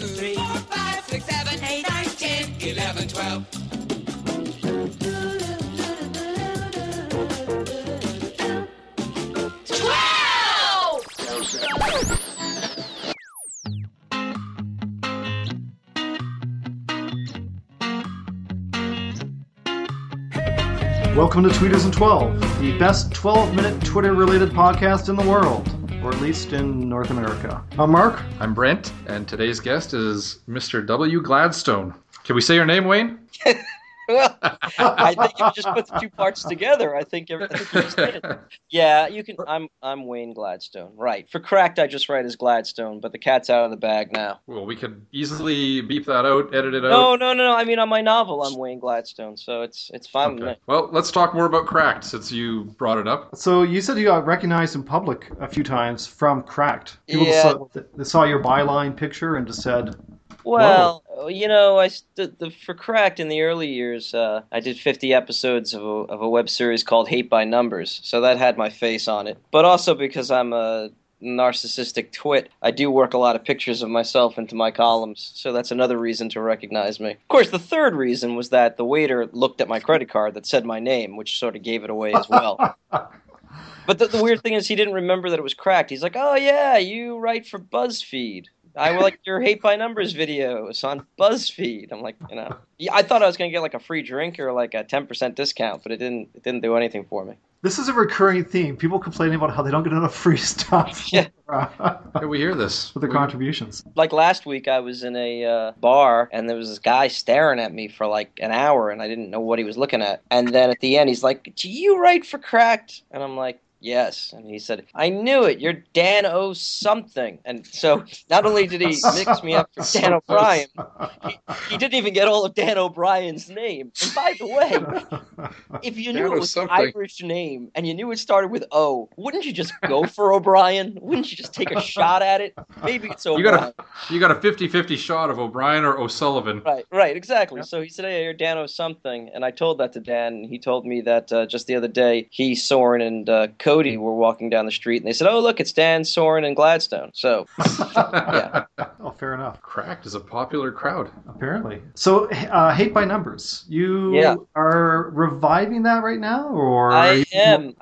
two, 3, 4, 5, 6, 7, 8, 9, 10, 11, 12. Welcome to Tweeters in 12, the best 12-minute Twitter-related podcast in the world, or at least in North America. I'm Mark. I'm Brent, and today's guest is Mr. W. Gladstone. Can we say your name, Wayne? Well, I think you just put the two parts together. I think you just did it. Yeah, you can. I'm Wayne Gladstone, right? For Cracked, I just write as Gladstone, but the cat's out of the bag now. Well, we could easily beep that out, edit it out. No. I mean, on my novel, I'm Wayne Gladstone, so it's fine with me. Well, let's talk more about Cracked since you brought it up. So you said you got recognized in public a few times from Cracked. People saw your byline picture and just said, well, whoa. You know, for Cracked in the early years, I did 50 episodes of a web series called Hate by Numbers, so that had my face on it. But also because I'm a narcissistic twit, I do work a lot of pictures of myself into my columns, so that's another reason to recognize me. Of course, the third reason was that the waiter looked at my credit card that said my name, which sort of gave it away as well. But the weird thing is he didn't remember that it was Cracked. He's like, oh yeah, you write for BuzzFeed. I like your Hate by Numbers videos on BuzzFeed. I'm like, you know, I thought I was going to get like a free drink or like a 10% discount, but it didn't do anything for me. This is a recurring theme. People complaining about how they don't get enough free stuff. Yeah. We hear this. For their contributions. Like last week, I was in a bar, and there was this guy staring at me for like an hour, and I didn't know what he was looking at. And then at the end, he's like, do you write for Cracked? And I'm like, yes. And he said, I knew it. You're Dan O. something. And so not only did he mix me up with Dan O'Brien, he didn't even get all of Dan O'Brien's name. And by the way, if you knew it was an Irish name and you knew it started with O, wouldn't you just go for O'Brien? Wouldn't you just take a shot at it? Maybe it's O'Brien. You got a 50-50 shot of O'Brien or O'Sullivan. Right, exactly. Yeah. So he said, hey, you're Dan O. something. And I told that to Dan. And he told me that just the other day, he, Soren, and Cody were walking down the street, and they said, oh, look, it's Dan, Soren, and Gladstone. So, yeah. Oh, fair enough. Cracked is a popular crowd. Apparently. So, Hate by Numbers. You are reviving that right now? Or I am.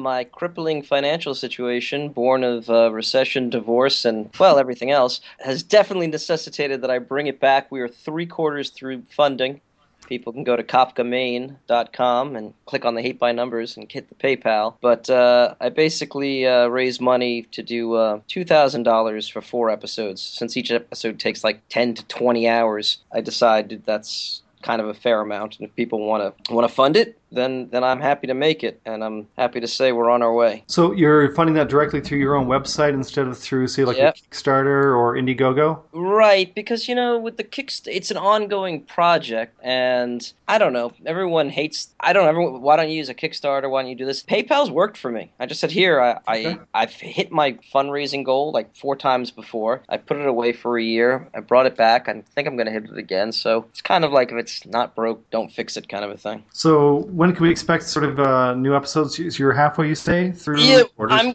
My crippling financial situation, born of recession, divorce, and, well, everything else, has definitely necessitated that I bring it back. We are 3/4 through funding. People can go to kopkamaine.com and click on the Hate by Numbers and hit the PayPal. But I basically raise money to do $2,000 for 4 episodes. Since each episode takes like 10 to 20 hours, I decided that's kind of a fair amount. And if people want to fund it, then I'm happy to make it, and I'm happy to say we're on our way. So you're funding that directly through your own website instead of through, say, like a Kickstarter or Indiegogo? Right, because, you know, with the Kickstarter, it's an ongoing project, and I don't know, why don't you use a Kickstarter, why don't you do this? PayPal's worked for me. I just said, here, I've hit my fundraising goal like 4 times before. I put it away for a year. I brought it back. I think I'm going to hit it again, so it's kind of like if it's not broke, don't fix it kind of a thing. So when can we expect sort of new episodes? You're halfway, you say, through? Yeah, I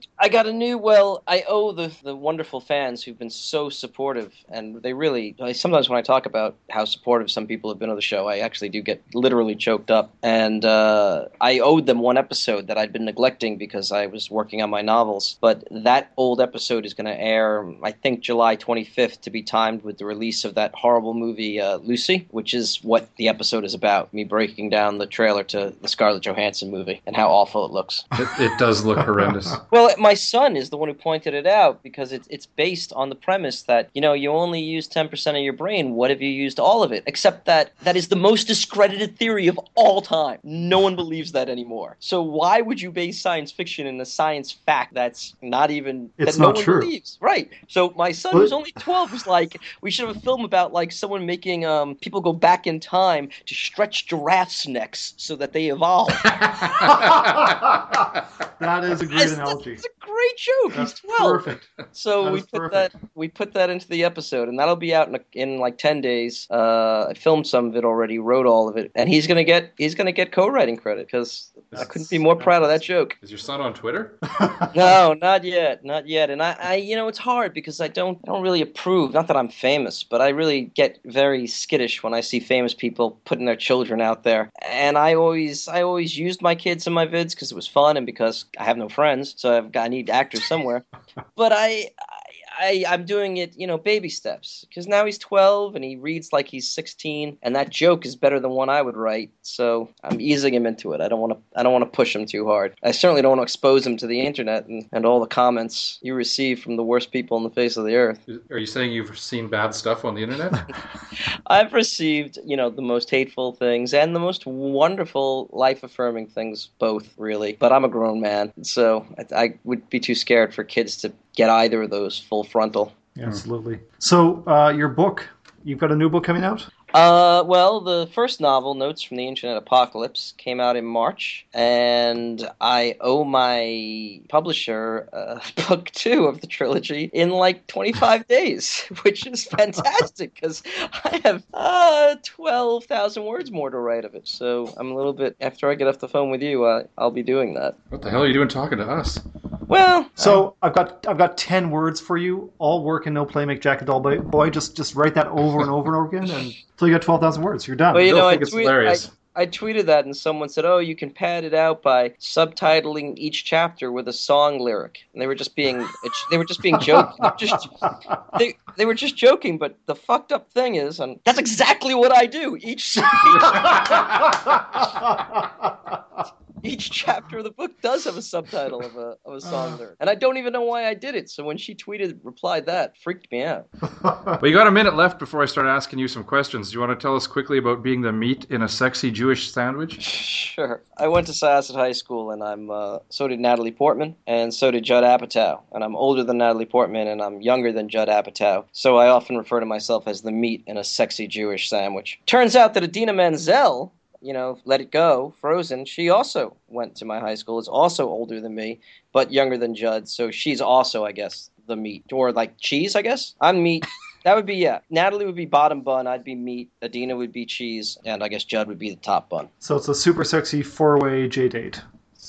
owe the wonderful fans who've been so supportive, and they really, sometimes when I talk about how supportive some people have been of the show, I actually do get literally choked up, and I owed them one episode that I'd been neglecting because I was working on my novels, but that old episode is going to air, I think, July 25th to be timed with the release of that horrible movie, Lucy, which is what the episode is about, me breaking down the trailer to the Scarlett Johansson movie and how awful it looks. It does look horrendous. Well, my son is the one who pointed it out because it's based on the premise that, you know, you only use 10% of your brain. What if you used all of it? Except that is the most discredited theory of all time. No one believes that anymore. So why would you base science fiction in a science fact that's not even it's that not no one true. Believes? Right. So my son, who's only 12, was like, we should have a film about like someone making people go back in time to stretch giraffes' necks so that they evolve. That is a great analogy. That's a great great joke. That's He's 12. Perfect. So we put that into the episode, and that'll be out in like 10 days. I filmed some of it already, wrote all of it, and he's gonna get co-writing credit because I couldn't be more proud of that joke. Is your son on Twitter? No, not yet. And I you know, it's hard because I don't really approve. Not that I'm famous, but I really get very skittish when I see famous people putting their children out there. And I always used my kids in my vids because it was fun and because I have no friends, so I need actors somewhere. But I'm doing it, you know, baby steps, because now he's 12 and he reads like he's 16, and that joke is better than one I would write. So I'm easing him into it. I don't want to push him too hard. I certainly don't want to expose him to the internet and all the comments you receive from the worst people on the face of the earth. Are you saying you've seen bad stuff on the internet? I've received, you know, the most hateful things and the most wonderful life-affirming things, both really. But I'm a grown man, so I would be too scared for kids to get either of those full frontal. Yeah, absolutely. So your book, you've got a new book coming out? Well, the first novel, Notes from the Internet Apocalypse, came out in March, and I owe my publisher book two of the trilogy in like 25 days, which is fantastic because I have 12,000 words more to write of it. So I'm a little bit, after I get off the phone with you, I'll be doing that. What the hell are you doing talking to us? Well, so I've got 10 words for you. All work and no play make Jack a dull boy. Just write that over and over and over again, and until you got 12,000 words, you're done. Well, it's hilarious. I tweeted that, and someone said, "Oh, you can pad it out by subtitling each chapter with a song lyric." And they were just being joking. They were just joking. But the fucked up thing is, and that's exactly what I do. Each chapter of the book does have a subtitle of a song lyric, and I don't even know why I did it. So when she replied that, freaked me out. Well, you got a minute left before I start asking you some questions. Do you want to tell us quickly about being the meat in a sexy Jewish sandwich? Sure. I went to Syosset High School, and I'm so did Natalie Portman, and so did Judd Apatow. And I'm older than Natalie Portman, and I'm younger than Judd Apatow. So I often refer to myself as the meat in a sexy Jewish sandwich. Turns out that Idina Menzel, you know, Let It Go, Frozen, she also went to my high school, is also older than me, but younger than Judd, so she's also, I guess, the meat. Or, like, cheese, I guess? I'm meat. That would be, yeah. Natalie would be bottom bun, I'd be meat, Idina would be cheese, and I guess Judd would be the top bun. So it's a super sexy four-way J-date.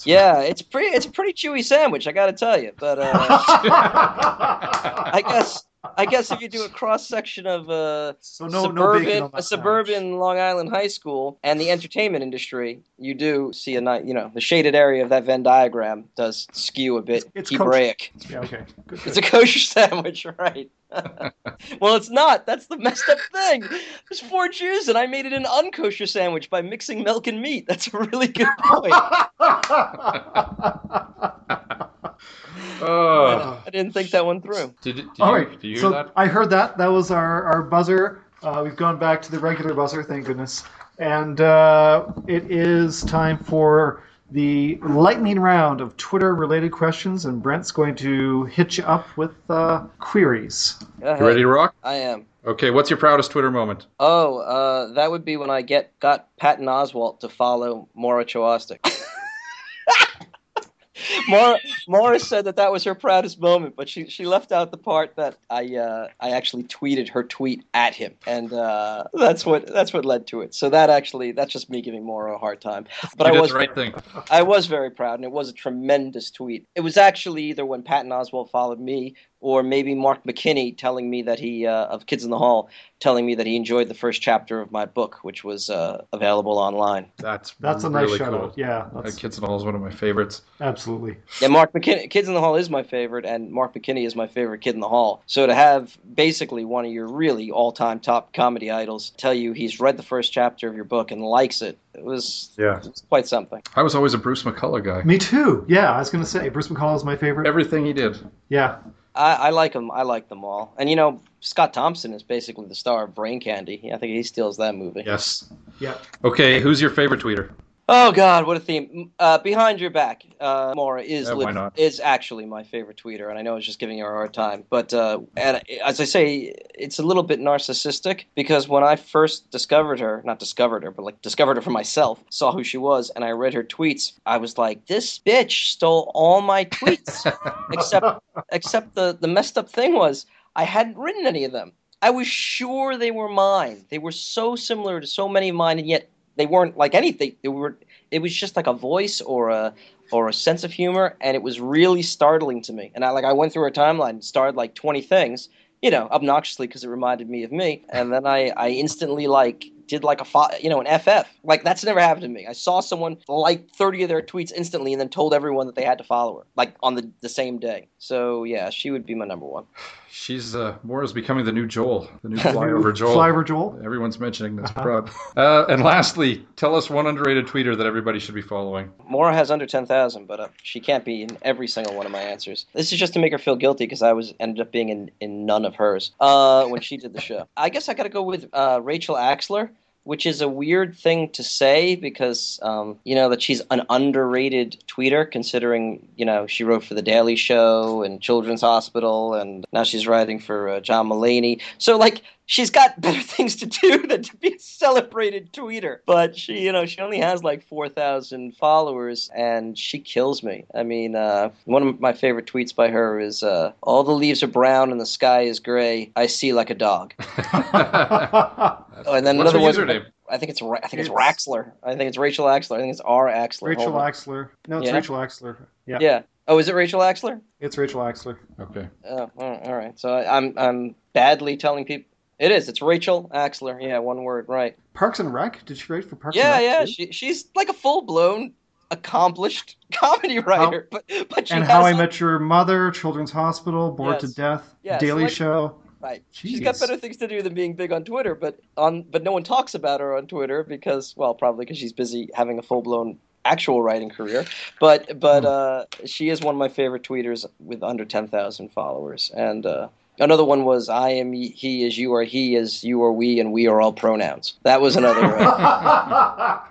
Yeah, it's a pretty chewy sandwich, I gotta tell you, but I guess if you do a cross section of suburban Long Island high school and the entertainment industry, you do see the shaded area of that Venn diagram does skew a bit it's Hebraic. Kosher. Yeah, okay. Good. It's a kosher sandwich, right? Well, it's not. That's the messed up thing. There's four Jews, and I made it an unkosher sandwich by mixing milk and meat. That's a really good point. I didn't think that one through. Did you hear that? I heard that. That was our buzzer. We've gone back to the regular buzzer, thank goodness. And it is time for the lightning round of Twitter-related questions, and Brent's going to hit you up with queries. Uh-huh. You ready to rock? I am. Okay, what's your proudest Twitter moment? Oh, that would be when I got Patton Oswalt to follow Maura Chawostic. Maura said that was her proudest moment, but she left out the part that I actually tweeted her tweet at him, and that's what led to it. So that's just me giving Maura a hard time. But I was the right thing. I was very proud, and it was a tremendous tweet. It was actually either when Patton Oswalt followed me, or maybe Mark McKinney telling me that he of Kids in the Hall telling me that he enjoyed the first chapter of my book, which was available online. That's a nice shout out. Yeah, Kids in the Hall is one of my favorites. Absolutely. Yeah, Mark McKinney. Kids in the Hall is my favorite, and Mark McKinney is my favorite Kid in the Hall. So to have basically one of your really all-time top comedy idols tell you he's read the first chapter of your book and likes it. It was quite something. I was always a Bruce McCullough guy. Me too. Yeah, I was going to say, Bruce McCullough is my favorite. Everything he did. Yeah. I like him. I like them all. And, you know, Scott Thompson is basically the star of Brain Candy. I think he steals that movie. Yes. Yeah. Okay, who's your favorite tweeter? Oh, God, what a theme. Behind your back, Maura is actually my favorite tweeter, and I know I was just giving her a hard time. But and as I say, it's a little bit narcissistic, because when I first discovered her, not discovered her, but like discovered her for myself, saw who she was, and I read her tweets, I was like, this bitch stole all my tweets, except the messed up thing was I hadn't written any of them. I was sure they were mine. They were so similar to so many of mine, and yet they weren't like anything. It was just like a voice or a sense of humor, and it was really startling to me. And I went through a timeline and started like 20 things, obnoxiously, because it reminded me of me. And then I instantly did like a an FF. Like, that's never happened to me. I saw someone like 30 of their tweets instantly and then told everyone that they had to follow her, like on the same day. So yeah, she would be my number one. She's Maura's becoming the new Joel, the new flyover Joel. Flyover Joel. Everyone's mentioning this prod. And lastly, tell us one underrated tweeter that everybody should be following. Maura has under 10,000, but she can't be in every single one of my answers. This is just to make her feel guilty, because I ended up being in none of hers when she did the show. I guess I got to go with Rachel Axler, which is a weird thing to say, because, that she's an underrated tweeter, considering, she wrote for The Daily Show and Children's Hospital, and now she's writing for John Mulaney. So, she's got better things to do than to be a celebrated tweeter. But she, she only has 4,000 followers, and she kills me. I mean, one of my favorite tweets by her is, all the leaves are brown and the sky is gray. I see like a dog. And then another username? I think it's Raxler. I think it's Rachel Axler. I think it's R. Axler. Rachel Axler. No, it's Rachel Axler. Yeah. Yeah. Oh, is it Rachel Axler? It's Rachel Axler. Okay. Oh, all right. So I'm badly telling people. It is. It's Rachel Axler. Yeah, one word, right. Parks and Rec? Did she write for Parks and Rec? Yeah, yeah. She's like a full-blown, accomplished comedy writer. But she and has How I Met Your Mother, Children's Hospital, Bored to Death, Daily Show. Right. Jeez. She's got better things to do than being big on Twitter, but no one talks about her on Twitter because she's busy having a full-blown actual writing career, but she is one of my favorite tweeters with under 10,000 followers, and another one was I am he as you are he as you are we and we are all pronouns. That was another Oh,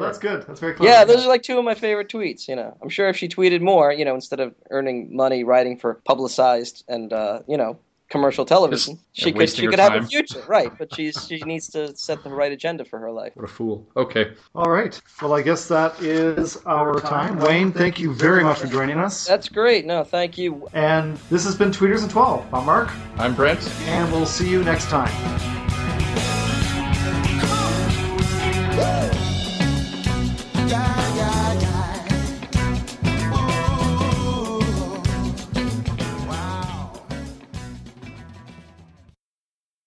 that's good. That's very clever. Yeah, those are two of my favorite tweets, I'm sure if she tweeted more, instead of earning money writing for publicized and commercial television, she could have a future, right? But she needs to set the right agenda for her life. What a fool. Okay. All right. Well, I guess that is our time. Wayne, thank you very much for joining us. That's great. No, thank you. And this has been Tweeters in 12. I'm Mark. I'm Brent. And we'll see you next time.